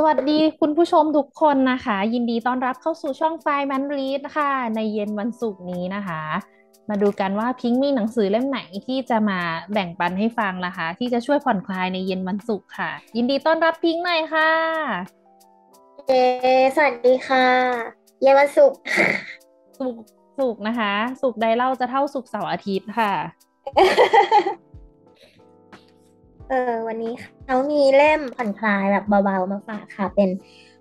สวัสดีคุณผู้ชมทุกคนนะคะยินดีต้อนรับเข้าสู่ช่อง Fri-Mon Read ค่ะในเย็นวันศุกร์นี้นะคะมาดูกันว่าพิงค์มีหนังสือเล่มไหนที่จะมาแบ่งปันให้ฟังนะคะที่จะช่วยผ่อนคลายในเย็นวันศุกร์ค่ะยินดีต้อนรับพิงค์หน่อยค่ะเย้สวัสดีค่ะเย็นวันศุกร์ศุกร์นะคะศุกร์ใดเล่าจะเท่าศุกร์เสาร์อาทิตย์ค่ะ วันนี้เขามีเล่มผ่อนคลายแบบเบาๆมาฝากค่ะเป็น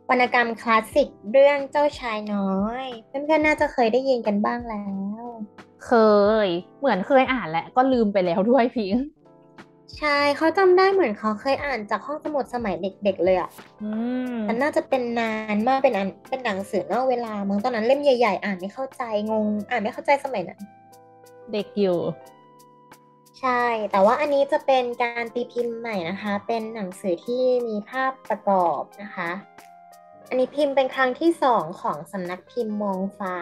วรรณกรรมคลาสสิกเรื่องเจ้าชายน้อยเพื่อนๆน่าจะเคยได้ยินกันบ้างแล้วเคยเหมือนเคยอ่านและก็ลืมไปแล้วด้วยพิงใช่เขาจำได้เหมือนเขาเคยอ่านจากห้องสมุดสมัยเด็กๆเลยอ่ะมันน่าจะเป็นนานมากเป็นหนังสือนอกเวลามั้งตอนนั้นเล่มใหญ่ๆอ่านไม่เข้าใจงงอ่านไม่เข้าใจสมัยนั้นเด็กอยู่ใช่แต่ว่าอันนี้จะเป็นการตีพิมพ์ใหม่นะคะเป็นหนังสือที่มีภาพประกอบนะคะอันนี้พิมพ์เป็นครั้งที่2ของสำนักพิมพ์มองฟ้า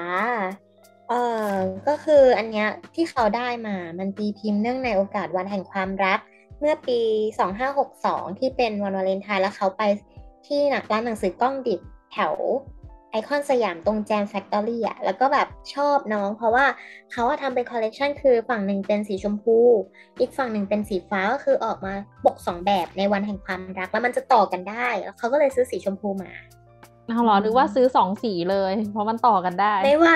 ก็คืออันเนี้ยที่เขาได้มามันตีพิมพ์เนื่องในโอกาสวันแห่งความรักเมื่อปี2562ที่เป็นวันวาเลนไทน์แล้วเขาไปที่ร้านหนังสือกล้องดิบแถวไอคอนสยามตรงแจมแฟคทอรี่อ่ะแล้วก็แบบชอบน้องเพราะว่าเขาทำเป็นคอลเลกชันคือฝั่งหนึ่งเป็นสีชมพูอีกฝั่งหนึ่งเป็นสีฟ้าก็คือออกมาปก2แบบในวันแห่งความรักแล้วมันจะต่อกันได้แล้วเขาก็เลยซื้อสีชมพูมาเอาหรอนึกว่าซื้อ2สีเลยเพราะมันต่อกันได้ไม่ไหว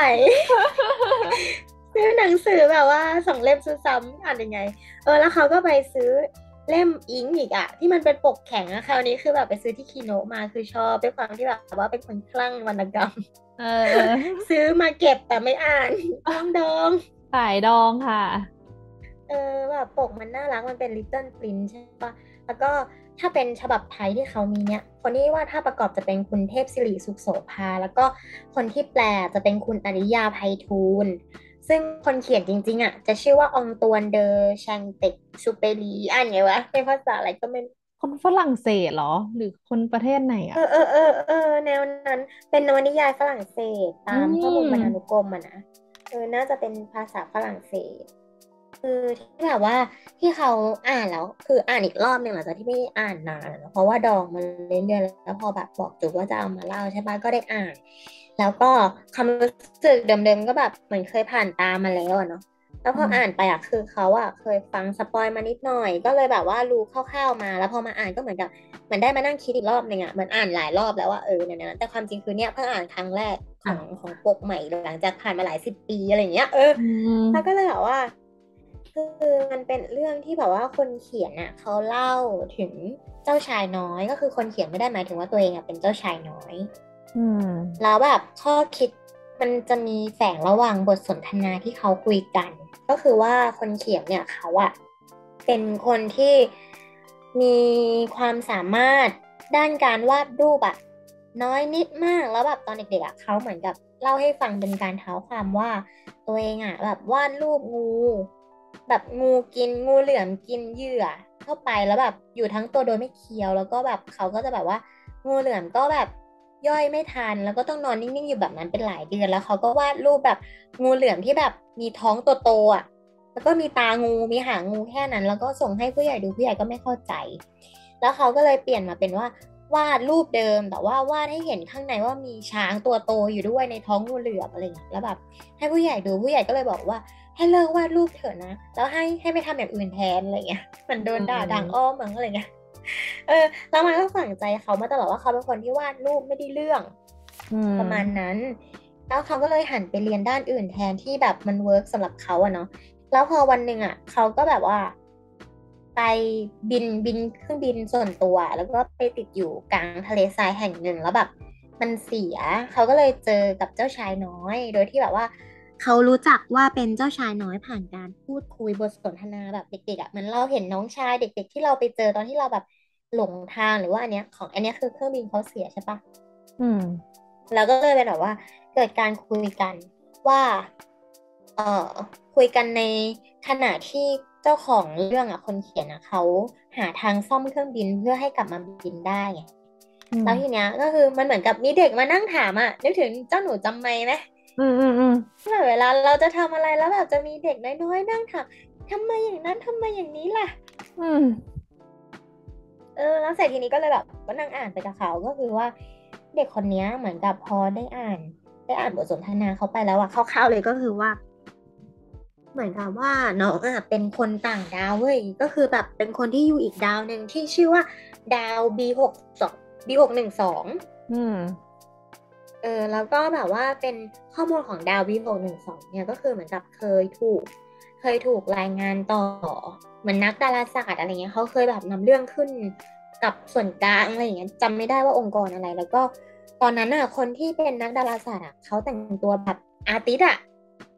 ซื้อหนังสือแบบว่า2เล่มซ้ำๆอ่านยังไงแล้วเขาก็ไปซื้อเล่มอิงอีกอะที่มันเป็นปกแข็งอะคราวนี้คือแบบไปซื้อที่คีโนะมาคือชอบด้วยความที่แบบว่าเป็นคนคลั่งวรรณกรรมซื้อมาเก็บแต่ไม่อ่านต้องดองขายดองค่ะแบบปกมันน่ารักมันเป็น Little Prince ใช่ปะแล้วก็ถ้าเป็นฉบับไทยที่เขามีเนี่ยคนที่ว่าถ้าประกอบจะเป็นคุณเทพศิริสุขโสภาแล้วก็คนที่แปลจะเป็นคุณอริยาไพฑูรย์ซึ่งคนเขียนจริงๆอ่ะจะชื่อว่าองตวนเดอแชงเต็กซูเปรีอ่านไงวะเป็นภาษาอะไรก็ไม่คนฝรั่งเศสหรอหรือคนประเทศไหนอ่ะแนวนั้นเป็นนวนิยายฝรั่งเศสตามข้อมูลบรรณานุกรมอ่ะนะน่าจะเป็นภาษาฝรั่งเศสคือที่แบบว่าที่เขาอ่านแล้วคืออ่านอีกรอบหนึ่งหลังจากที่ไม่อ่านนานเพราะว่าดองมันเล่นเดือนแล้วพอแบบบอกจุ๊บว่าจะเอามาเล่าใช่ปะก็ได้อ่านแล้วก็ความรู้สึกเดิมๆก็แบบเหมือนเคยผ่านตามาแล้วเนาะแล้วพออ่านไปอะคือเขาอะเคยฟังสปอยมานิดหน่อยก็เลยแบบว่ารู้คร่าวๆมาแล้วพอมาอ่านก็เหมือนกับเหมือนได้มานั่งคิดอีกรอบหนึ่งอะเหมือนอ่านหลายรอบแล้วว่าเนี่ยแต่ความจริงคือเนี่ยเพิ่งอ่านครั้งแรกของปกใหม่หลังจากผ่านมาหลายสิบปีอะไรเงี้ยแล้วก็เลยแบบว่าคือมันเป็นเรื่องที่แบบว่าคนเขียนอ่ะเขาเล่าถึงเจ้าชายน้อยก็คือคนเขียนไม่ได้หมายถึงว่าตัวเองอ่ะเป็นเจ้าชายน้อยแล้วแบบข้อคิดมันจะมีแฝงระหว่างบทสนทนาที่เขาคุยกันก็คือว่าคนเขียนเนี่ยเขาอ่ะเป็นคนที่มีความสามารถด้านการวาดรูปอ่ะน้อยนิดมากแล้วแบบตอนเด็กๆอ่ะเขาเหมือนกับเล่าให้ฟังเป็นการเท้าความว่าตัวเองอ่ะแบบวาดรูปงูแบบงูเหลือมกินเหยื่อเข้าไปแล้วแบบอยู่ทั้งตัวโดยไม่เคี้ยวแล้วก็แบบเขาก็จะแบบว่างูเหลือมก็แบบย่อยไม่ทันแล้วก็ต้องนอนนิ่งๆอยู่แบบนั้นเป็นหลายเดือนแล้วเขาก็วาดรูปแบบงูเหลือมที่แบบมีท้องโตๆอ่ะแล้วก็มีตางูมีหางงูแค่นั้นแล้วก็ส่งให้ผู้ใหญ่ดูผู้ใหญ่ก็ไม่เข้าใจแล้วเขาก็เลยเปลี่ยนมาเป็นว่าวาดรูปเดิมแต่ว่าวาดให้เห็นข้างในว่ามีช้างตัวโตอยู่ด้วยในท้องงูเหลือมอะไรอย่างเงี้ยแล้วแบบให้ผู้ใหญ่ดูผู้ใหญ่ก็เลยบอกว่าให้เลิกวาดรูปเถอะนะแล้วให้ไปทำอย่างอื่นแทนอะไรเงี้ยมันโดนด่าดังอ้อมมั้งอะไรเงี้ยแล้วมันก็ฝังใจเขามาตลอดว่าเขาเป็นคนที่วาดรูปไม่ได้เรื่องประมาณนั้นแล้วเขาก็เลยหันไปเรียนด้านอื่นแทนที่แบบมันเวิร์กสำหรับเขาอะเนาะแล้วพอวันหนึ่งอะเขาก็แบบว่าไปบินเครื่องบินส่วนตัวแล้วก็ไปติดอยู่กลางทะเลทรายแห่งหนึ่งแล้วแบบมันเสียเขาก็เลยเจอกับเจ้าชายน้อยโดยที่แบบว่า เขารู้จักว่าเป็นเจ้าชายน้อยผ่านการพูดคุยบทสนทนาแบบเด็กๆอ่ะเหมือนเราเห็นน้องชายเด็กๆที่เราไปเจอตอนที่เราแบบหลงทางหรือว่าอันเนี้ยคือเครื่องบินเขาเสียใช่ปะแล้วก็เลยเป็นแบบว่าเกิดการคุยกันว่าคุยกันในขณะที่เจ้าของเรื่องอ่ะคนเขียนอ่ะเขาหาทางซ่อมเครื่องบินเพื่อให้กลับมาบินได้ไงแล้วทีเนี้ยก็คือมันเหมือนกับมีเด็กมานั่งถามอ่ะนึกถึงเจ้าหนูจำไม่ไหมเวลาเราจะทำอะไรแล้วแบบจะมีเด็กน้อยๆนั่งถามทำไมอย่างนั้นทำไมอย่างนี้ล่ะแล้วเสร็จทีนี้ก็เลยแบบก็นั่งอ่านไปกับเขาก็คือว่าเด็กคนนี้เหมือนกับพอได้อ่านบทสนทนาเขาไปแล้วอ่ะคร่าวๆเลยก็คือว่าเหมือนกับว่าน้องอ่ะเป็นคนต่างดาวเว้ยก็คือแบบเป็นคนที่อยู่อีกดาวนึงที่ชื่อว่าดาว B612 แล้วก็แบบว่าเป็นข้อมูลของดาว B612 เนี่ยก็คือเหมือนกับเคยถูกรายงานต่อเหมือนนักดาราศาสตร์อะไรเงี้ยเขาเคยแบบนำเรื่องขึ้นกับส่วนกลางอะไรอย่างเงี้ยจำไม่ได้ว่าองค์กรอะไรแล้วก็ตอนนั้นน่ะคนที่เป็นนักดาราศาสตร์อ่ะเขาแต่งตัวแบบอาร์ติสต์อ่ะ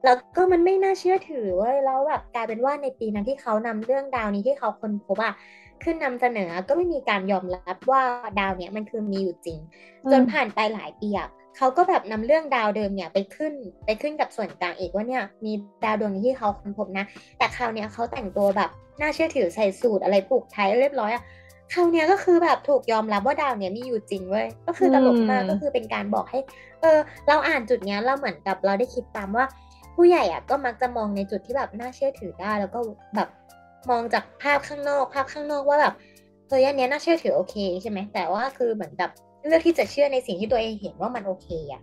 แล้วก็มันไม่น่าเชื่อถือเว้ยแล้วแบบกลายเป็นว่าในปีนั้นที่เขานำเรื่องดาวนี้ที่เขาค้นพบอ่ะขึ้นนำเสนอก็ไม่มีการยอมรับว่าดาวเนี้ยมันคือมีอยู่จริงจนผ่านไปหลายปีอ่ะเขาก็แบบนำเรื่องดาวเดิมเนี่ยไปขึ้นกับส่วนกลางอีกว่าเนี่ยมีดาวดวงนี้ที่เขาค้นพบนะแต่คราวเนี้ยเขาแต่งตัวแบบน่าเชื่อถือใส่สูทอะไรผูกไทเรียบร้อยอ่ะคราวเนี้ยก็คือแบบถูกยอมรับว่าดาวเนี้ยมีอยู่จริงเว้ยก็คือตลกมากก็คือเป็นการบอกให้เราอ่านจุดเนี้ยเราเหมือนกับเราได้คิดตามว่าผู้ใหญ่อ่ะก็มักจะมองในจุดที่แบบน่าเชื่อถือได้แล้วก็แบบมองจากภาพข้างนอกว่าแบบอันเนี้ยน่าเชื่อถือโอเคใช่ไหมแต่ว่าคือเหมือนกับเลือกที่จะเชื่อในสิ่งที่ตัวเองเห็นว่ามันโอเคอ่ะ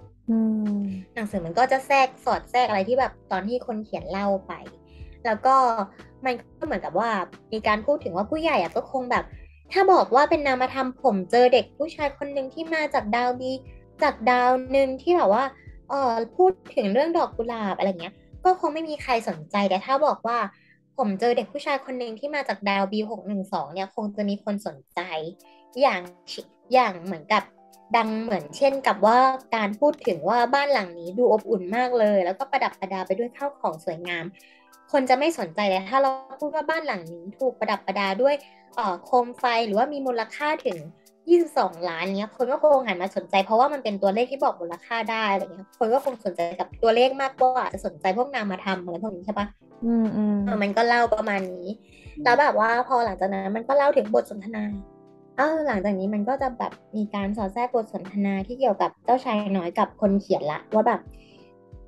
หนังสือมันก็จะสอดแทรกอะไรที่แบบตอนที่คนเขียนเล่าไปแล้วก็มันก็เหมือนกับว่ามีการพูดถึงว่าผู้ใหญ่อ่ะก็คงแบบถ้าบอกว่าเป็นนามธรรมผมเจอเด็กผู้ชายคนหนึ่งที่มาจากดาวบีจากดาวนึงที่แบบว่าพูดถึงเรื่องดอกกุหลาบอะไรเงี้ยก็คงไม่มีใครสนใจแต่ถ้าบอกว่าผมเจอเด็กผู้ชายคนหนึ่งที่มาจากดาว B612 เนี่ยคงจะมีคนสนใจอย่างเหมือนกับดังเหมือนเช่นกับว่าการพูดถึงว่าบ้านหลังนี้ดูอบอุ่นมากเลยแล้วก็ประดับประดาไปด้วยข้าวของสวยงามคนจะไม่สนใจเลยถ้าเราพูดว่าบ้านหลังนี้ถูกประดับประดาด้วยโคมไฟหรือว่ามีมูลค่าถึง22ล้านเนี่ยคนก็คงหันมาสนใจเพราะว่ามันเป็นตัวเลขที่บอกมูลค่าได้อะไรเงี้ยคนก็คงสนใจกับตัวเลขมากกว่าจะสนใจพวกนามธรรมอะไรพวกนี้ใช่ปะมันก็เล่าประมาณนี้แล้วแบบว่าพอหลังจากนั้นมันก็เล่าถึงบทสนทนาหลังจากนี้มันก็จะแบบมีการสอดแทรกบทสนทนาที่เกี่ยวกับเจ้าชายน้อยกับคนเขียนละว่าแบบ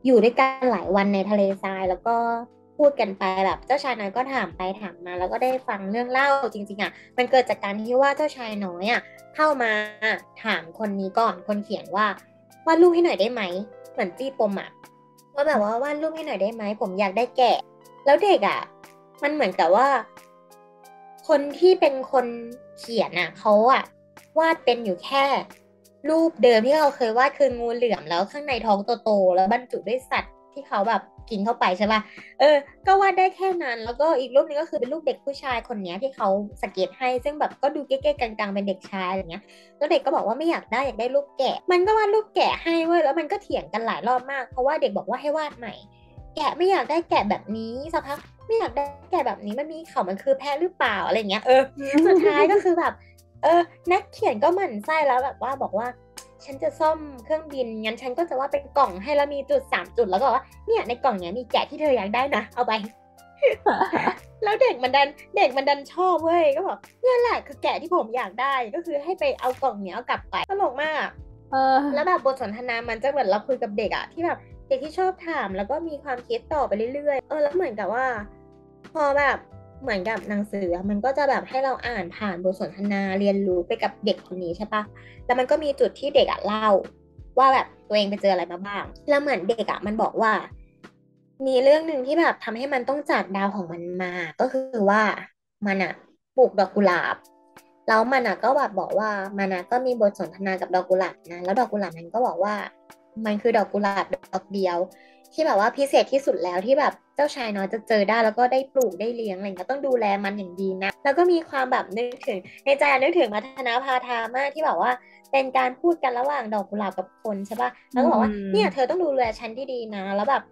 อยู่ด้วยกันหลายวันในทะเลทรายแล้วก็พูดกันไปแบบเจ้าชายน้อยก็ถามไปถามมาแล้วก็ได้ฟังเรื่องเล่าจริงๆอ่ะมันเกิดจากการที่ว่าเจ้าชายน้อยอ่ะเข้ามาถามคนนี้ก่อนคนเขียนว่าวาดรูปให้หน่อยได้ไหมเหมือนจี้ปมอ่ะว่าแบบว่าวาดรูปให้หน่อยได้ไหมผมอยากได้แกะแล้วเด็กอ่ะมันเหมือนกับว่าคนที่เป็นคนเขียนอ่ะเขาอ่ะวาดเป็นอยู่แค่รูปเดิมที่เราเคยวาดคืองูเหลือมแล้วข้างในท้องโตๆแล้วบรรจุด้วยสัตว์ที่เขาแบบกินเข้าไปใช่ป่ะก็วาดได้แค่นั้นแล้วก็อีกรูปนึงก็คือเป็นรูปเด็กผู้ชายคนนี้ที่เขาสเก็ตให้ซึ่งแบบก็ดูเก๊ๆกลางๆเป็นเด็กชายอะไรเงี้ยแล้วเด็กก็บอกว่าไม่อยากได้รูปแกะมันก็วาดรูปแกะให้เว้ยแล้วมันก็เถียงกันหลายรอบมากเพราะว่าเด็กบอกว่าให้วาดใหม่แกะไม่อยากได้แกะแบบนี้สักพักไม่อยากได้แกะแบบนี้มันมีเขามันคือแพะหรือเปล่าอะไรเงี้ยสุดท้ายก็คือแบบนักเขียนก็หมั่นไส้แล้วแบบว่าบอกว่าฉันจะซ่อมเครื่องบินงั้นฉันก็จะว่าเป็นกล่องให้แล้วมีจุด3จุดแล้วก็ว่าเนี่ยในกล่องเนี้ยมีแกะที่เธออยากได้นะเอาไป แล้วเด็กมันดันชอบเว้ยก็บอกเนี่ยแหละคือแกะที่ผมอยากได้ก็คือให้ไปเอากล่องเนี้ยเอากลับไปตลกมากแล้วแบบบทสนทนามันจะเหมือนเราคุยกับเด็กอะที่แบบเด็กที่ชอบถามแล้วก็มีความคิดต่อไปเรื่อยๆแล้วเหมือนกับว่าพอแบบเหมือนกับหนังสือมันก็จะแบบให้เราอ่านผ่านบทสนทนาเรียนรู้ไปกับเด็กคนนี้ใช่ปะแล้วมันก็มีจุดที่เด็กอ่ะเล่าว่าแบบตัวเองไปเจออะไรมาบ้างแล้วเหมือนเด็กอ่ะมันบอกว่ามีเรื่องนึงที่แบบทำให้มันต้องจากดาวของมันมาก็คือว่ามันอ่ะปลูกดอกกุหลาบแล้วมันอ่ะก็แบบบอกว่ามันอ่ะก็มีบทสนทนากับดอกกุหลาบนะแล้วดอกกุหลาบนั้นก็บอกว่ามันคือดอกกุหลาบดอกเดียวที่แบบว่าพิเศษที่สุดแล้วที่แบบเจ้าชายน้อยจะเจอได้แล้วก็ได้ปลูกได้เลี้ยงอะไรก็ต้องดูแลมันอย่างดีนะแล้วก็มีความแบบนึกถึงในใจนึกถึงมัทนาพาทามากที่แบบว่าเป็นการพูดกันระหว่างดอกกุหลาบกับคนใช่ป่ะแล้วก็บอกว่าเนี่ยเธอต้องดูแลฉันที่ดีนะแล้วแบบ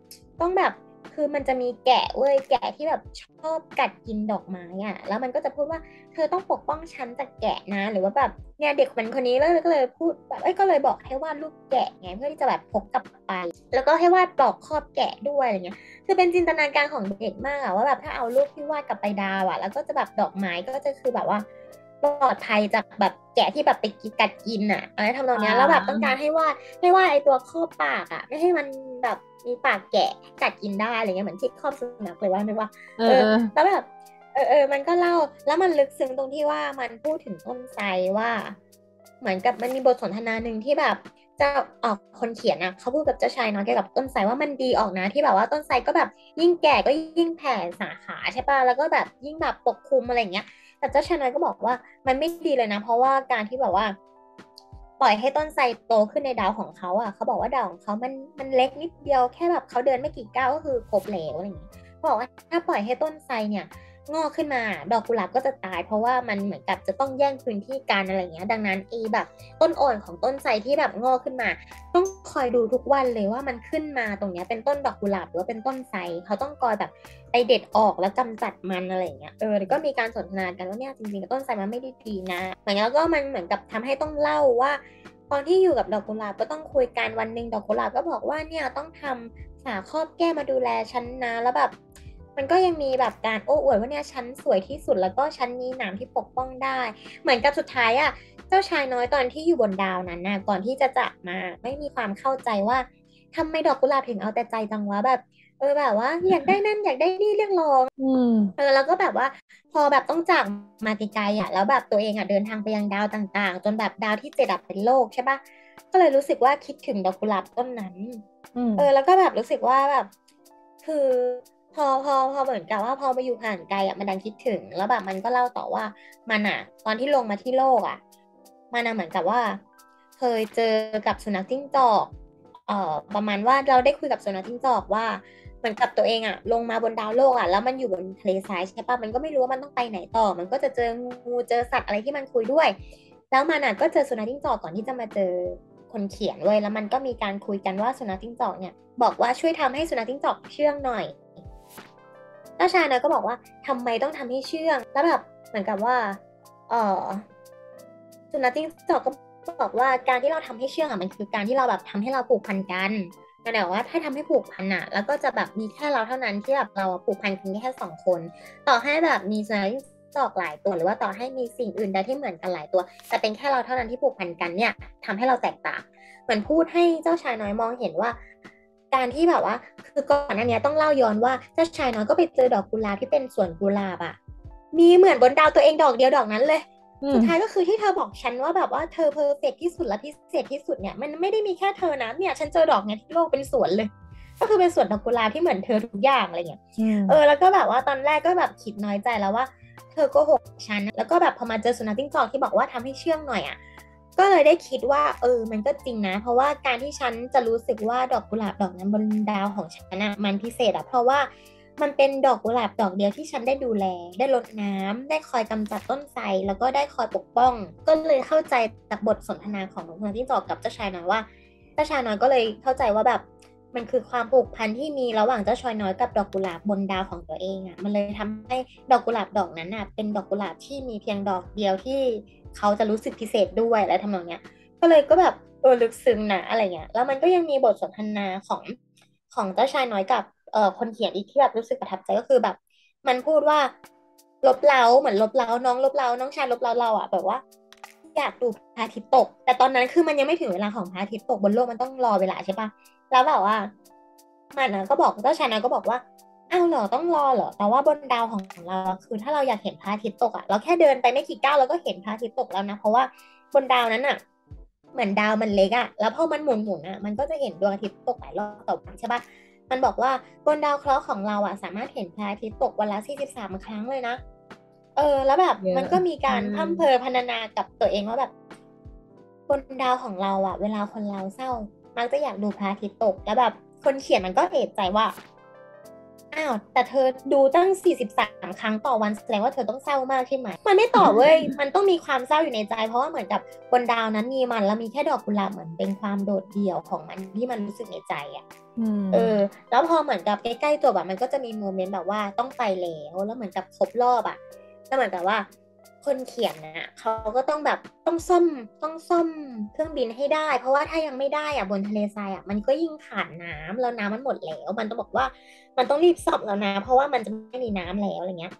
ต้องแบบคือมันจะมีแกะเว้ยแกะที่แบบชอบกัดกินดอกไม้อ่ะแล้วมันก็จะพูดว่าเธอต้องปกป้องฉันจากแกะนะหรือว่าแบบเนี่ยเด็กมันคนนี้แล้วก็เลยพูดแบบก็เลยบอกให้วาดรูปแกะไงเพื่อที่จะแบบพกกลับไปแล้วก็ให้วาดปลอกครอบแกะด้วยอะไรเงี้ยคือเป็นจินตนาการของเด็กมากอ่ะว่าแบบถ้าเอารูปที่วาดกลับไปดาวอ่ะแล้วก็จะแบบดอกไม้ก็จะคือแบบว่าปลอดภัยจากแบบแกะที่แบบไปกัดกินอ่ะอะไรทำนองนี้แล้วแบบต้องการให้วาดให้วาดไอตัวครอบปากอ่ะไม่ให้มันแบบมีปากแกะกัดกินได้อะไรเงี้ยเหมือนที่ครอบสุนัขเลยว่าไม่ว่าแล้วแบบมันก็เล่าแล้วมันลึกซึ้งตรงที่ว่ามันพูดถึงต้นไทรว่าเหมือนกับมันมีบทสนทนาหนึ่งที่แบบเจ้าออกคนเขียนนะเขาพูดกับเจ้าชายน้อยเกี่ยวกับต้นไทรว่ามันดีออกนะที่แบบว่าต้นไทรก็แบบยิ่งแก่ก็ยิ่งแผ่สาขาใช่ป่ะแล้วก็แบบยิ่งแบบปกคลุมอะไรเงี้ยแต่เจ้าชายน้อยก็บอกว่ามันไม่ดีเลยนะเพราะว่าการที่แบบว่าปล่อยให้ต้นไทรโตขึ้นในดาวของเขาอ่ะเขาบอกว่าดาวของเขามันเล็กนิดเดียวแค่แบบเขาเดินไม่กี่ก้าวก็คือครบแล้วอะไรอย่างเงี้ยบอกว่าถ้าปล่อยให้ต้นไทรเนี่ยงอกขึ้นมาดอกกุหลาบก็จะตายเพราะว่ามันเหมือนกับจะต้องแย่งพื้นที่กันอะไรอย่างเงี้ยดังนั้นไอ้แบบต้นอ่อนของต้นไทรที่แบบงอกขึ้นมาต้องคอยดูทุกวันเลยว่ามันขึ้นมาตรงเนี้ยเป็นต้นดอกกุหลาบหรือว่าเป็นต้นไทรเขาต้องคอยแบบไปเด็ดออกแล้วกำจัดมันอะไรอย่างเงี้ยก็มีการสนทนากันว่าเนี่ยจริงๆต้นไทรมันไม่ได้ดีนะอย่างเงี้ยก็มันเหมือนกับทำให้ต้องเล่าว่าตอนที่อยู่กับดอกกุหลาบก็ต้องคุยกันวันนึงดอกกุหลาบก็บอกว่าเนี่ยต้องทำสาครอบแก้มาดูแลฉันนะแล้วแบบมันก็ยังมีแบบการโอ้อวดว่าเนี่ยชั้นสวยที่สุดแล้วก็ชั้นนี้หนามที่ปกป้องได้เหมือนกับสุดท้ายอ่ะเจ้าชายน้อยตอนที่อยู่บนดาวนั้นนะก่อนที่จะจากมาไม่มีความเข้าใจว่าทำไมดอกกุหลาบถึงเอาแต่ใจจังวะแบบแบบว่าอยากได้นั่นอยากได้นี่เรื่องรองแล้วก็แบบว่าพอแบบต้องจากมาไกลอ่ะแล้วแบบตัวเองอ่ะเดินทางไปยังดาวต่างๆจนแบบดาวที่7เป็นโลกใช่ป่ะก็เลยรู้สึกว่าคิดถึงดอกกุหลาบต้นนั้นแล้วก็แบบรู้สึกว่าแบบคือพอเหมือนกับว่าพอไปอยู่ห่างไกลอ่ะมันดันคิดถึงแล้วแบบมันก็เล่าต่อว่ามันอ่ะตอนที่ลงมาที่โลกอ่ะมันเหมือนกับว่าเคยเจอกับสุนัขจิ้งจอกประมาณว่าเราได้คุยกับสุนัขจิ้งจอกว่าเหมือนกับตัวเองอ่ะลงมาบนดาวโลกอ่ะแล้วมันอยู่บนทะเลทรายใช่ป่ะมันก็ไม่รู้ว่ามันต้องไปไหนต่อมันก็จะเจองูเจอสัตว์อะไรที่มันคุยด้วยแล้วมันอ่ะก็เจอสุนัขจิ้งจอกก่อนที่จะมาเจอคนเขียนเลยแล้วมันก็มีการคุยกันว่าสุนัขจิ้งจอกเนี่ยบอกว่าช่วยทำให้สุนัขจิ้งจอกเชื่องหน่อยเจ้าชายน้อยก็บอกว่าทำไมต้องทำให้เชื่องแล้วแบบเหมือนกับว่าสุนัขจิ้งจอกก็บอกว่าการที่เราทำให้เชื่องอ่ะมันคือการที่เราแบบทำให้เราผูกพันกันนั่นแหละว่าถ้าทำให้ผูกพันอ่ะแล้วก็จะแบบมีแค่เราเท่านั้นที่แบบเราผูกพันกันแค่2คนต่อให้แบบมีสุนัขจิ้งจอกหลายตัวหรือว่าต่อให้มีสิ่งอื่นใดที่เหมือนกันหลายตัวแต่เป็นแค่เราเท่านั้นที่ผูกพันกันเนี่ยทำให้เราแตกต่างเหมือนพูดให้เจ้าชายน้อยมองเห็นว่าการที่แบบว่าคือก่อนหน้านี้ต้องเล่าย้อนว่าเจ้าชายน้อยก็ไปเจอดอกกุหลาบที่เป็นสวนกุหลาบอ่ะมีเหมือนบนดาวตัวเองดอกเดียวดอกนั้นเลยสุดท้ายก็คือที่เธอบอกฉันว่าแบบว่าเธอเพอร์เฟคที่สุดและพิเศษที่สุดเนี่ยมันไม่ได้มีแค่เธอนะเนี่ยฉันเจอดอกเนี้ยที่โลกเป็นสวนเลยก็คือเป็นสวนดอกกุหลาบที่เหมือนเธอทุกอย่างอะไรเงี้ยแล้วก็แบบว่าตอนแรกก็แบบคิดน้อยใจแล้วว่าเธอโกหกฉันแล้วก็แบบพอมาเจอสุนัขจิ้งจอกที่บอกว่าทำให้เชื่องหน่อยอ่ะก็เลยได้คิดว่ามันก็จริงนะเพราะว่าการที่ฉันจะรู้สึกว่าดอกกุหลาบดอกนั้นบนดาวของฉันนะมันพิเศษอะเพราะว่ามันเป็นดอกกุหลาบดอกเดียวที่ฉันได้ดูแลได้รดน้ำได้คอยกำจัดต้นไทรแล้วก็ได้คอยปกป้องก็เลยเข้าใจจากบทสนทนาของสุนัขจิ้งจอกกับเจ้าชายน้อยว่าเจ้าชายน้อยก็เลยเข้าใจว่าแบบมันคือความผูกพันที่มีระหว่างเจ้าชายน้อยกับดอกกุหลาบบนดาวของตัวเองอะมันเลยทำให้ดอกกุหลาบดอกนั้นอะเป็นดอกกุหลาบที่มีเพียงดอกเดียวที่เขาจะรู้สึกพิเศษด้วยและทำนองเนี้ยก็เลยก็แบบลึกซึ้งนะอะไรเงี้ยแล้วมันก็ยังมีบทสนทนาของเจ้าชายน้อยกับคนเขียนอีกที่แบบรู้สึกประทับใจก็คือแบบมันพูดว่าลบเล้าเหมือนลบเล้าน้องลบเล้าน้องชายลบเล้าเราอ่ะแบบว่าอยากดูพระอาทิตย์ตกแต่ตอนนั้นคือมันยังไม่ถึงเวลาของพระอาทิตย์ตกบนโลกมันต้องรอเวลาใช่ป่ะแล้วแบบว่ามันก็บอกเจ้าชายน้อยก็บอกว่าอ้าวเหรอต้องรอเหรอแต่ว่าบนดาวของเราคือถ้าเราอยากเห็นพระอาทิตย์ตกอ่ะเราแค่เดินไปไม่กี่ก้าวเราก็เห็นพระอาทิตย์ตกแล้วนะเพราะว่าบนดาวนั้นอ่ะเหมือนดาวมันเล็กอ่ะแล้วพอมันหมุนๆอ่ะมันก็จะเห็นดวงอาทิตย์ตกหลายรอบต่อวันใช่ปะมันบอกว่าบนดาวเคราะห์ของเราอ่ะสามารถเห็นพระอาทิตย์ตกวันละ43 ครั้งเลยนะแล้วแบบมันก็มีการพร่ำเพ้อพรรณนากับตัวเองว่าแบบบนดาวของเราอ่ะเวลาคนเราเศร้ามักจะอยากดูพระอาทิตย์ตกแล้วแบบคนเขียนมันก็เอะใจว่า อ้าวแต่เธอดูตั้ง43ครั้งต่อวันแสดงว่าเธอต้องเศร้ามากใช่ไหมมันไม่ตอบเว้ยมันต้องมีความเศร้าอยู่ในใจเพราะว่าเหมือนกับบนดาวนั้นมีมันแล้วมีแค่ดอกกุหลาบเหมือนเป็นความโดดเดี่ยวของมันที่มันรู้สึกในใจอ่ะแล้วพอเหมือนกับใกล้ๆตัวแบบมันก็จะมีโมเมนต์แบบว่าต้องไปแล้วแล้วเหมือนกับครบรอบอ่ะก็เหมือนกับว่าคนเขียนนะเขาก็ต้องแบบต้องซ่อมเครื่องบินให้ได้เพราะว่าถ้ายังไม่ได้อ่ะบนทะเลทรายอ่ะมันก็ยิ่งขาดน้ำแล้วน้ำมันหมดแล้วมันต้องบอกว่ามันต้องรีบซ่อมแล้วนะเพราะว่ามันจะไม่มีน้ำแล้วอะไรเงี้ย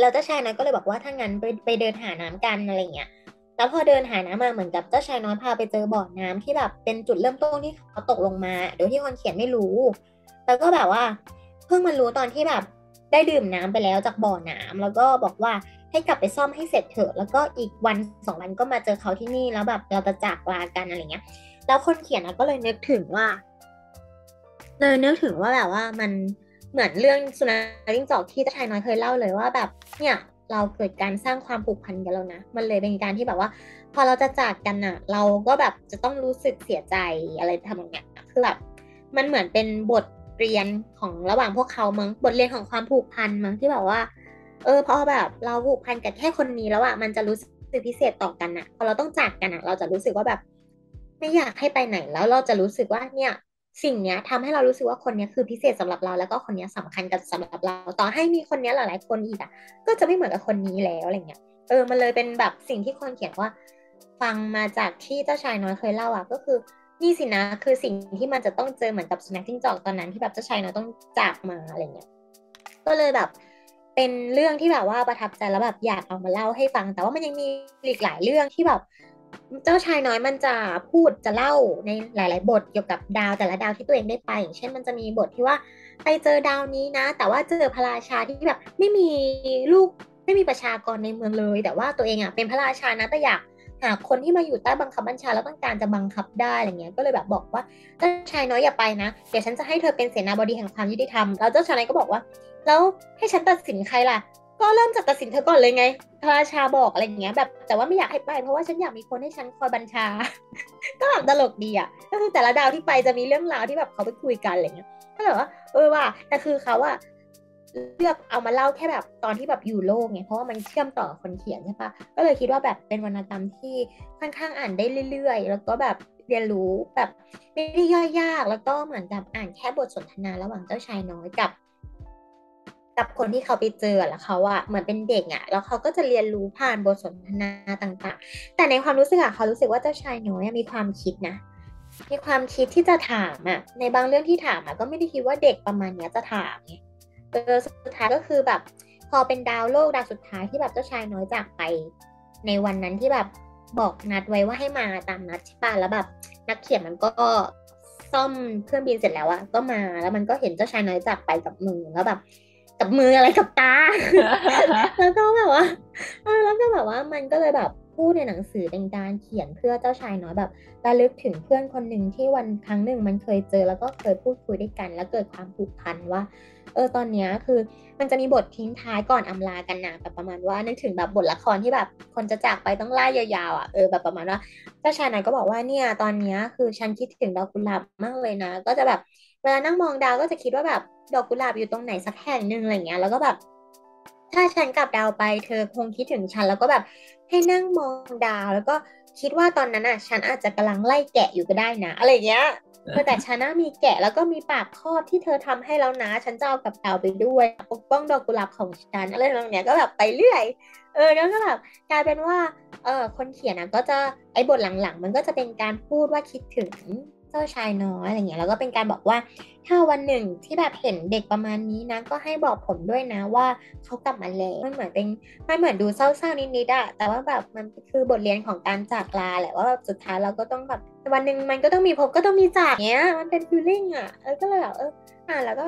แล้วเจ้าชายน้อยก็เลยบอกว่าถ้างั้นไปเดินหาน้ำกันอะไรเงี้ยแล้วพอเดินหาน้ำมาเหมือนกับเจ้าชายน้อยพาไปเจอบ่อน้ำที่แบบเป็นจุดเริ่มต้นที่เขาตกลงมาโดยที่คนเขียนไม่รู้แล้วก็แบบว่าเพิ่งมารู้ตอนที่แบบได้ดื่มน้ำไปแล้วจากบ่อน้ำแล้วก็บอกว่าให้กลับไปซ่อมให้เสร็จเถอะแล้วก็อีกวันสองวันก็มาเจอเขาที่นี่แล้วแบบเราจะจากลากันอะไรเงี้ยแล้วคนเขียนก็เลยนึกถึงว่าแบบว่ามันเหมือนเรื่องสุนัขจิ้งจอกที่เจ้าชายน้อยเคยเล่าเลยว่าแบบเนี่ยเราเกิดการสร้างความผูกพันกันแล้วนะมันเลยเป็นการที่แบบว่าพอเราจะจากกันอ่ะเราก็แบบจะต้องรู้สึกเสียใจอะไรทำอย่างเงี้ยคือแบบมันเหมือนเป็นบทเรียนของระหว่างพวกเขามั้งบทเรียนของความผูกพันมั้งที่แบบว่าพอแบบเราผูกพันกับแค่คนนี้แล้วอ่ะมันจะรู้สึกพิเศษต่อกันอ่ะพอเราต้องจากกันอ่ะเราจะรู้สึกว่าแบบไม่อยากให้ไปไหนแล้วเราจะรู้สึกว่าเนี่ยสิ่งเนี้ยทำให้เรารู้สึกว่าคนเนี้ยคือพิเศษสำหรับเราแล้วก็คนเนี้ยสำคัญกับสำหรับเราต่อให้มีคนเนี้ยหลายๆคนอีกอ่ะก็จะไม่เหมือนกับคนนี้แล้วอะไรเงี้ยมันเลยเป็นแบบสิ่งที่คนเขียนว่าฟังมาจากที่เจ้าชายน้อยเคยเล่าอ่ะก็คือนี่สินะคือสิ่งที่มันจะต้องเจอเหมือนกับสุนัขจิ้งจอกตอนนั้นที่แบบเจ้าชายน้อยต้องจากมาอะไรเงี้ยก็เลยแบบเป็นเรื่องที่แบบว่าประทับใจแล้วแบบอยากเอามาเล่าให้ฟังแต่ว่ามันยังมีอีกหลายเรื่องที่แบบเจ้าชายน้อยมันจะพูดจะเล่าในหลายๆบทเกี่ยวกับดาวแต่ละดาวที่ตัวเองได้ไปอย่างเช่นมันจะมีบทที่ว่าไปเจอดาวนี้นะแต่ว่าเจอพระราชาที่แบบไม่มีลูกไม่มีประชากรในเมืองเลยแต่ว่าตัวเองอ่ะเป็นพระราชานะแต่อยากหาคนที่มาอยู่ใต้บังคับบัญชาแล้วต้องการจะบังคับได้อะไรเงี้ยก็เลยแบบบอกว่าเจ้าชายน้อยอย่าไปนะเดี๋ยวฉันจะให้เธอเป็นเสนาบดีแห่งความยุติธรรมแล้วเจ้าชายน้อยก็บอกว่าแล้วให้ฉันตัดสินใครล่ะก็เริ่มจากตัดสินเธอก่อนเลยไงพระราชาบอกอะไรอย่างเงี้ยแบบแต่ว่าไม่อยากให้ไปเพราะว่าฉันอยากมีคนให้ฉันคอยบัญชาก็แบบตลกดีอ่ะก็คือแต่ละดาวที่ไปจะมีเรื่องราวที่แบบเขาไปคุยกันอะไรเงี้ยก็แบบว่าว่าแต่คือเขาอ่ะเลือกเอามาเล่าแค่แบบตอนที่แบบอยู่โลกไงเพราะว่ามันเชื่อมต่อคนเขียนใช่ปะก็เลยคิดว่าแบบเป็นวรรณกรรมที่ค่อนข้างอ่านได้เรื่อยๆแล้วก็แบบเรียนรู้แบบไม่ได้ย่อยยากแล้วก็เหมือนกับอ่านแค่บทสนทนาระหว่างเจ้าชายน้อยกับคนที่เขาไปเจอแล้วเขาอะเหมือนเป็นเด็กอะแล้วเขาก็จะเรียนรู้ผ่านบทสนทนาต่างๆแต่ในความรู้สึกอะเขารู้สึกว่าเจ้าชายน้อยมีความคิดนะมีความคิดที่จะถามอะในบางเรื่องที่ถามอะก็ไม่ได้คิดว่าเด็กประมาณเนี้ยจะถามไงสุดท้ายก็คือแบบพอเป็นดาวโลกดาวสุดท้ายที่แบบเจ้าชายน้อยจากไปในวันนั้นที่แบบบอกนัดไว้ว่าให้มาตามนัดใช่ป่ะแล้วแบบนักเขียนมันก็ซ่อมเครื่องบินเสร็จแล้วอะก็มาแล้วมันก็เห็นเจ้าชายน้อยจากไปกับมือแล้วแบบกับมืออะไรกับตา แล้วก็แบบว่ามันก็เลยแบบพูดในหนังสือเป็นการเขียนเพื่อเจ้าชายน้อยแบบระลึกถึงเพื่อนคนหนึ่งที่วันครั้งหนึ่งมันเคยเจอแล้วก็เคยพูดคุยด้วยกันแล้วเกิดความผูกพันว่าตอนนี้คือมันจะมีบททิ้งท้ายก่อนอำลากันนะแบบประมาณว่านึกถึงแบบบทละครที่แบบคนจะจากไปต้องไล่ยาวๆอ่ะแบบประมาณว่าเจ้าชายน้อยก็บอกว่าเนี่ยตอนนี้คือฉันคิดถึงดอกกุหลาบมากเลยนะก็จะแบบเวลานั่งมองดาวก็จะคิดว่าแบบดอกกุหลาบอยู่ตรงไหนสักแห่งนึงอะไรเงี้ยแล้วก็แบบถ้าฉันกลับดาวไปเธอคงคิดถึงฉันแล้วก็แบบให้นั่งมองดาวแล้วก็คิดว่าตอนนั้นอ่ะฉันอาจจะกำลังไล่แกะอยู่ก็ได้นะอะไรเงี้ยแต่ฉันน่ะมีแกะแล้วก็มีปากครอบที่เธอทำให้แล้วนะฉันจะเอากับดาวไปด้วยปกป้องดอกกุหลาบของฉันอะไรแบบเนี้ยก็แบบไปเรื่อยแล้วก็แบบกลายเป็นว่าคนเขียนอ่ะก็จะไอ้บทหลังๆมันก็จะเป็นการพูดว่าคิดถึงเจ้าชายน้อยอะไรเงี้ยแล้วก็เป็นการบอกว่าถ้าวันหนึ่งที่แบบเห็นเด็กประมาณนี้นะก็ให้บอกผมด้วยนะว่าเขากลับมาแล้วมันเหมือนดูเศร้าๆนิดๆอะแต่ว่าแบบมันคือบทเรียนของการจากลาแหละว่าแบบสุดท้ายเราก็ต้องแบบวันหนึ่งมันก็ต้องมีพบก็ต้องมีจากเงี้ยมันเป็นฟีลลิ่งอะก็เลยแบบแล้วก็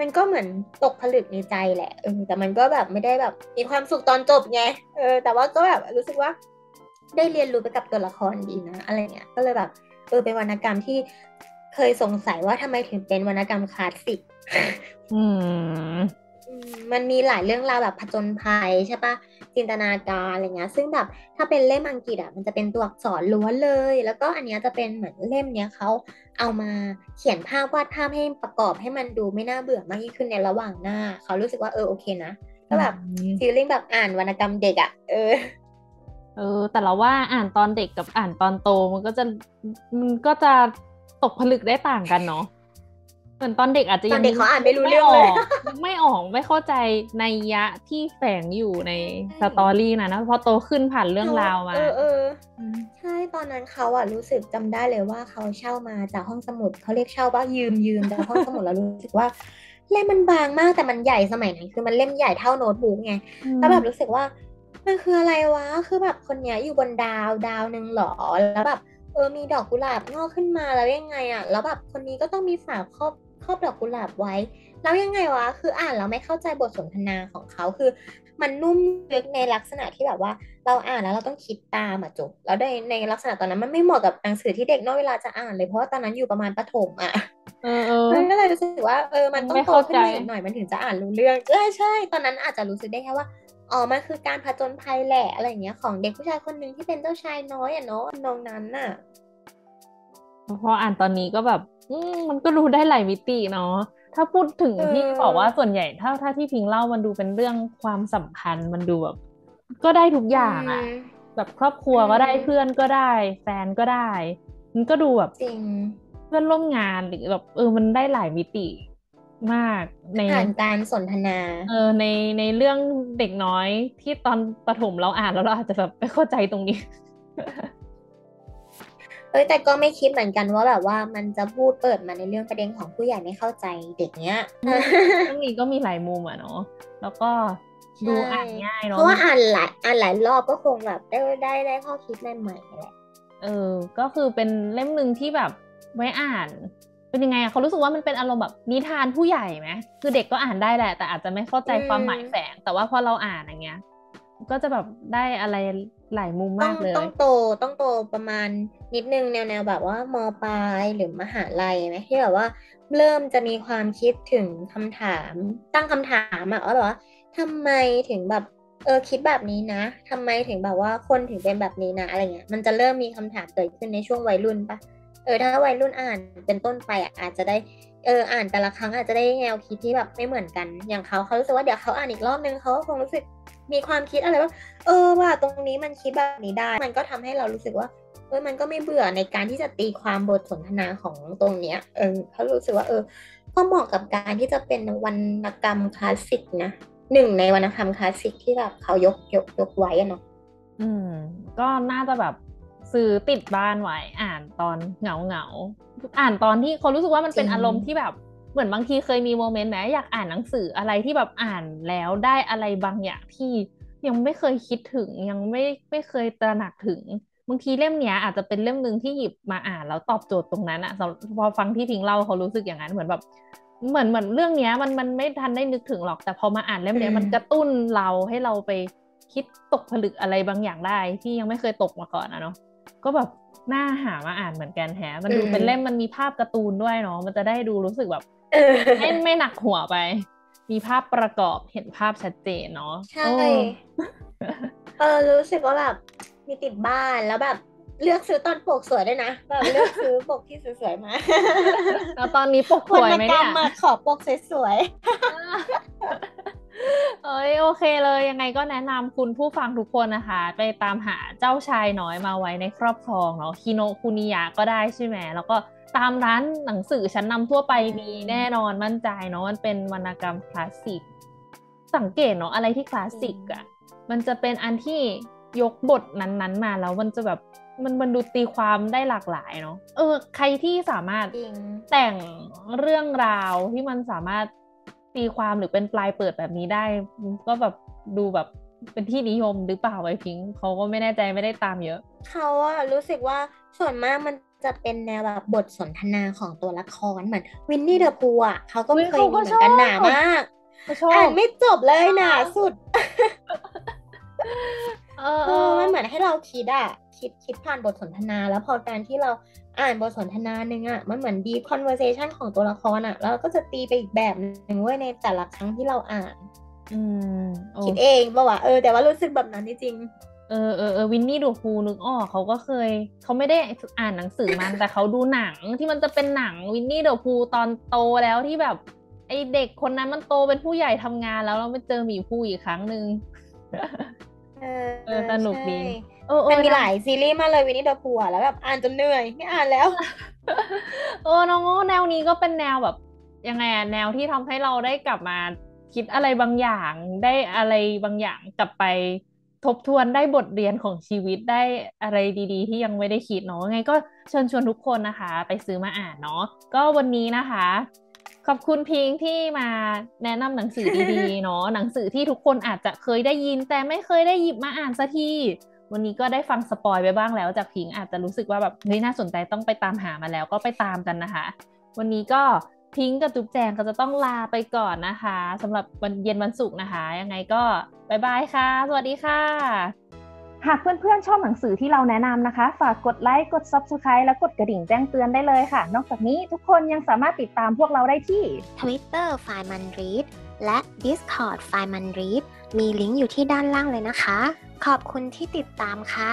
มันก็เหมือนตกผลึกในใจแหละแต่มันก็แบบไม่ได้แบบมีความสุขตอนจบไงแต่ว่าก็แบบรู้สึกว่าได้เรียนรู้ไปกับตัวละครดีนะอะไรเงี้ยก็เลยแบบเป็นวรรณกรรมที่เคยสงสัยว่าทำไมถึงเป็นวรรณกรรมคลาสสิกมันมีหลายเรื่องราวแบบผจญภัยใช่ปะ จินตนาการอะไรเงี้ยซึ่งแบบถ้าเป็นเล่มอังกฤษอ่ะมันจะเป็นตัวอักษรล้วนเลยแล้วก็อันเนี้ยจะเป็นเหมือนเล่มเนี้ยเขาเอามาเขียนภาพวาดภาพให้ประกอบให้มันดูไม่น่าเบื่อมากยิ่งขึ้นในระหว่างหน้าเขารู้สึกว่าโอเคนะก็แบบฟีลลิ่งแบบอ่านวรรณกรรมเด็กอ่ะแต่เราว่าอ่านตอนเด็กกับอ่านตอนโตมันก็จะตกผลึกได้ต่างกันเนาะเหมือนตอนเด็กอาจจะยังเขาอ่านไม่รู้เรื่องเลยไม่เข้าใจนัยยะที่แฝงอยู่ในสตอรี่นะพอโตขึ้นผ่านเรื่องราวมาใช่ตอนนั้นเขาอ่ะรู้สึกจำได้เลยว่าเขาเช่ามาจากห้องสมุดเขาเรียกเช่าว่ายืมจากห้องสมุดแล้วรู้สึกว่าเล่มมันบางมากแต่มันใหญ่สมัยนั้นคือมันเล่มใหญ่เท่าโน้ตบุ๊กไงแล้วแบบรู้สึกว่ามันคืออะไรวะคือแบบคนเนี้ยอยู่บนดาวนึงหรอแล้วแบบมีดอกกุหลาบงอกขึ้นมาแล้วยังไงอ่ะแล้วแบบคนนี้ก็ต้องมีฝาครอบดอกกุหลาบไว้แล้วยังไงวะคืออ่านแล้วไม่เข้าใจบทสนทนาของเขาคือมันนุ่มลึกในลักษณะที่แบบว่าเราอ่านแล้วเราต้องคิดตามอ่ะจบแล้วในลักษณะตอนนั้นมันไม่เหมาะกับหนังสือที่เด็กน้อยเวลาจะอ่านเลยเพราะว่าตอนนั้นอยู่ประมาณประถมอ่ะมันก็เลยรู้สึกว่ามันต้องโตขึ้นหน่อยมันถึงจะอ่านรู้เรื่องใช่ตอนนั้นอาจจะรู้สึกได้แค่ว่าอ๋อมันคือการผจญภัยแหละอะไรอย่างเงี้ยของเด็กผู้ชายคนนึงที่เป็นเจ้าชายน้อยอ่ะเนาะน้องนั้นน่ะพออ่านตอนนี้ก็แบบมันก็รู้ได้หลายมิติเนาะถ้าพูดถึงที่บอกว่าส่วนใหญ่ถ้าที่พิงเล่ามันดูเป็นเรื่องความสัมพันธ์มันดูแบบก็ได้ทุกอย่างอ่ะแบบครอบครัวก็ได้เพื่อนก็ได้แฟนก็ได้มันก็ดูแบบจริงเพื่อนร่วมงานหรือแบบมันได้หลายมิติมากในการสนทนาในเรื่องเด็กน้อยที่ตอนประถมเราอ่านแล้วเราอาจจะแบบไม่เข้าใจตรงนี้แต่ก็ไม่คิดเหมือนกันว่าแบบว่ามันจะพูดเปิดมาในเรื่องประเด็นของผู้ใหญ่ไม่เข้าใจเด็กเนี้ยเรื่องนี้ก็มีหลายมุมอ่ะเนาะแล้วก็ดูอ่านง่ายเนาะเพราะว่าอ่านหลายรอบก็คงแบบได้ข้อคิดใหม่ๆแหละก็คือเป็นเล่มนึงที่แบบไว้อ่านเป็นยังไงเขารู้สึกว่ามันเป็นอารมณ์แบบนิทานผู้ใหญ่ไหมคือเด็กก็อ่านได้แหละแต่อาจจะไม่เข้าใจความหมายแฝงแต่ว่าพอเราอ่านอย่างเงี้ยก็จะแบบได้อะไรหลายมุมมากเลยต้องโตประมาณนิดนึงแนวแบบว่าม.ปลายหรือมหาลัยไหมที่แบบว่าเริ่มจะมีความคิดถึงคำถามตั้งคำถามอ่ะว่าแบบว่าทำไมถึงแบบคิดแบบนี้นะทำไมถึงแบบว่าคนถึงเป็นแบบนี้นะอะไรเงี้ยมันจะเริ่มมีคำถามเกิดขึ้นในช่วงวัยรุ่นปะถ้าวัยรุ่นอ่านเป็นต้นไปอาจจะได้อ่านแต่ละครั้งอาจจะได้แนวคิดที่แบบไม่เหมือนกันอย่างเขารู้สึกว่าเดี๋ยวเขาอ่านอีกรอบนึงเขาก็คงรู้สึกมีความคิดอะไรว่าว่าตรงนี้มันคิดแบบนี้ได้มันก็ทำให้เรารู้สึกว่ามันก็ไม่เบื่อในการที่จะตีความบทสนทนาของตรงเนี้ยเขารู้สึกว่าก็เหมาะกับการที่จะเป็นวรรณกรรมคลาสสิกนะหนึ่งในวรรณกรรมคลาสสิกที่แบบเขายกไว้เนาะก็น่าจะแบบซื้อติดบ้านไว้อ่านตอนเหงาอ่านตอนที่เขารู้สึกว่ามันเป็นอารมณ์ที่แบบเหมือนบางทีเคยมีโมเมนต์ไหมอยากอ่านหนังสืออะไรที่แบบอ่านแล้วได้อะไรบางอย่างที่ยังไม่เคยคิดถึงยังไม่เคยตระหนักถึงบางทีเล่มเนี้ยอาจจะเป็นเล่มนึงที่หยิบมาอ่านแล้วตอบโจทย์ตรงนั้นอะพอฟังที่พิงเล่าเขารู้สึกอย่างนั้นเหมือนเรื่องเนี้ยมันไม่ทันได้นึกถึงหรอกแต่พอมาอ่านเล่มเนี้ยมันกระตุ้นเราให้เราไปคิดตกผลึกอะไรบางอย่างได้ที่ยังไม่เคยตกมาก่อนนะเนาะก็แบบน่าหามาอ่านเหมือนกันแฮะมันดูเป็นเล่มมันมีภาพการ์ตูนด้วยเนาะมันจะได้ดูรู้สึกแบบไม่หนักหัวไปมีภาพประกอบเห็นภาพชัดเจนเนาะใช่รู้สึกว่าแบบมีติดบ้านแล้วแบบเลือกซื้อตอนปกสวยด้วยนะแบบเลือกซื้อปกที่สวยๆมาแล้วตอนนี้ปกสวยไหมเนี่ยมาขอปกสวยๆโอเคเลยยังไงก็แนะนำคุณผู้ฟังทุกคนนะคะไปตามหาเจ้าชายน้อยมาไว้ในครอบครองเนาะคิโนคุนิยะก็ได้ใช่ไหมแล้วก็ตามร้านหนังสือชั้นนำทั่วไปมีแน่นอนมั่นใจเนาะมันเป็นวรรณกรรมคลาสสิกสังเกตเนาะอะไรที่คลาสสิกอ่ะมันจะเป็นอันที่ยกบทนั้นๆมาแล้วมันจะแบบมันดูตีความได้หลากหลายเนาะใครที่สามารถแต่งเรื่องราวที่มันสามารถตีความหรือเป็นปลายเปิดแบบนี้ได้ก็แบบดูแบบเป็นที่นิยมหรือเปล่าไอ้พิงเขาก็ไม่แน่ใจไม่ได้ตามเยอะเขาอะรู้สึกว่าส่วนมากมันจะเป็นแนวแบบบทสนทนาของตัวละครเหมือนวินนี่เดอะพูอ่ะเขาก็เคยเหมือนกันหนามากอ่านไม่จบเลยหนาสุดมันเหมือนให้เราคิดอะคิดผ่านบทสนทนาแล้วพอการที่เราอ่านบทสนทนานึงอะมันเหมือนดีคอนเวอร์เซชันของตัวละครอะแล้วก็จะตีไปอีกแบบนึงเว้ยในแต่ละครั้งที่เราอ่าน คิดเองป่ะวะแต่ว่ารู้สึกแบบนั้นจริงวินนี่ดูคูนึกออกเขาก็เคยเขาไม่ได้อ่านหนังสือมันแต่เขาดูหนังที่มันจะเป็นหนังวินนี่เดอะพูตอนโตแล้วที่แบบไอเด็กคนนั้นมันโตเป็นผู้ใหญ่ทำงานแล้วเราไปเจอหมีผู้อีกครั้งนึงสนุกดีมันมีหลายซีรีส์มากเลยวินนี่เดอะพูอ่ะแล้วแบบอ่านจนเหนื่อยไม่อ่านแล้วน้องแนวนี้ก็เป็นแนวแบบยังไงแนวที่ทำให้เราได้กลับมาคิดอะไรบางอย่างได้อะไรบางอย่างกลับไปทบทวนได้บทเรียนของชีวิตได้อะไรดีๆที่ยังไม่ได้คิดเนาะไงก็เชิญชวนทุกคนนะคะไปซื้อมาอ่านเนาะก็วันนี้นะคะขอบคุณพิงค์ที่มาแนะนำหนังสือดีๆเนาะหนังสือที่ทุกคนอาจจะเคยได้ยินแต่ไม่เคยได้หยิบมาอ่านสักทีวันนี้ก็ได้ฟังสปอยไปบ้างแล้วจากพิงค์อาจจะรู้สึกว่าแบบเฮ้ยน่าสนใจต้องไปตามหามาแล้วก็ไปตามกันนะคะวันนี้ก็พิงค์กับจุ๊บแจงก็จะต้องลาไปก่อนนะคะสำหรับวันเย็นวันศุกร์นะคะยังไงก็บ๊ายบายค่ะสวัสดีค่ะหากเพื่อนๆชอบหนังสือที่เราแนะนำนะคะฝากกดไลค์กด Subscribe และกดกระดิ่งแจ้งเตือนได้เลยค่ะนอกจากนี้ทุกคนยังสามารถติดตามพวกเราได้ที่ Twitter Fri-Mon Read และ Discord Fri-Mon Read มีลิงก์อยู่ที่ด้านล่างเลยนะคะขอบคุณที่ติดตามค่ะ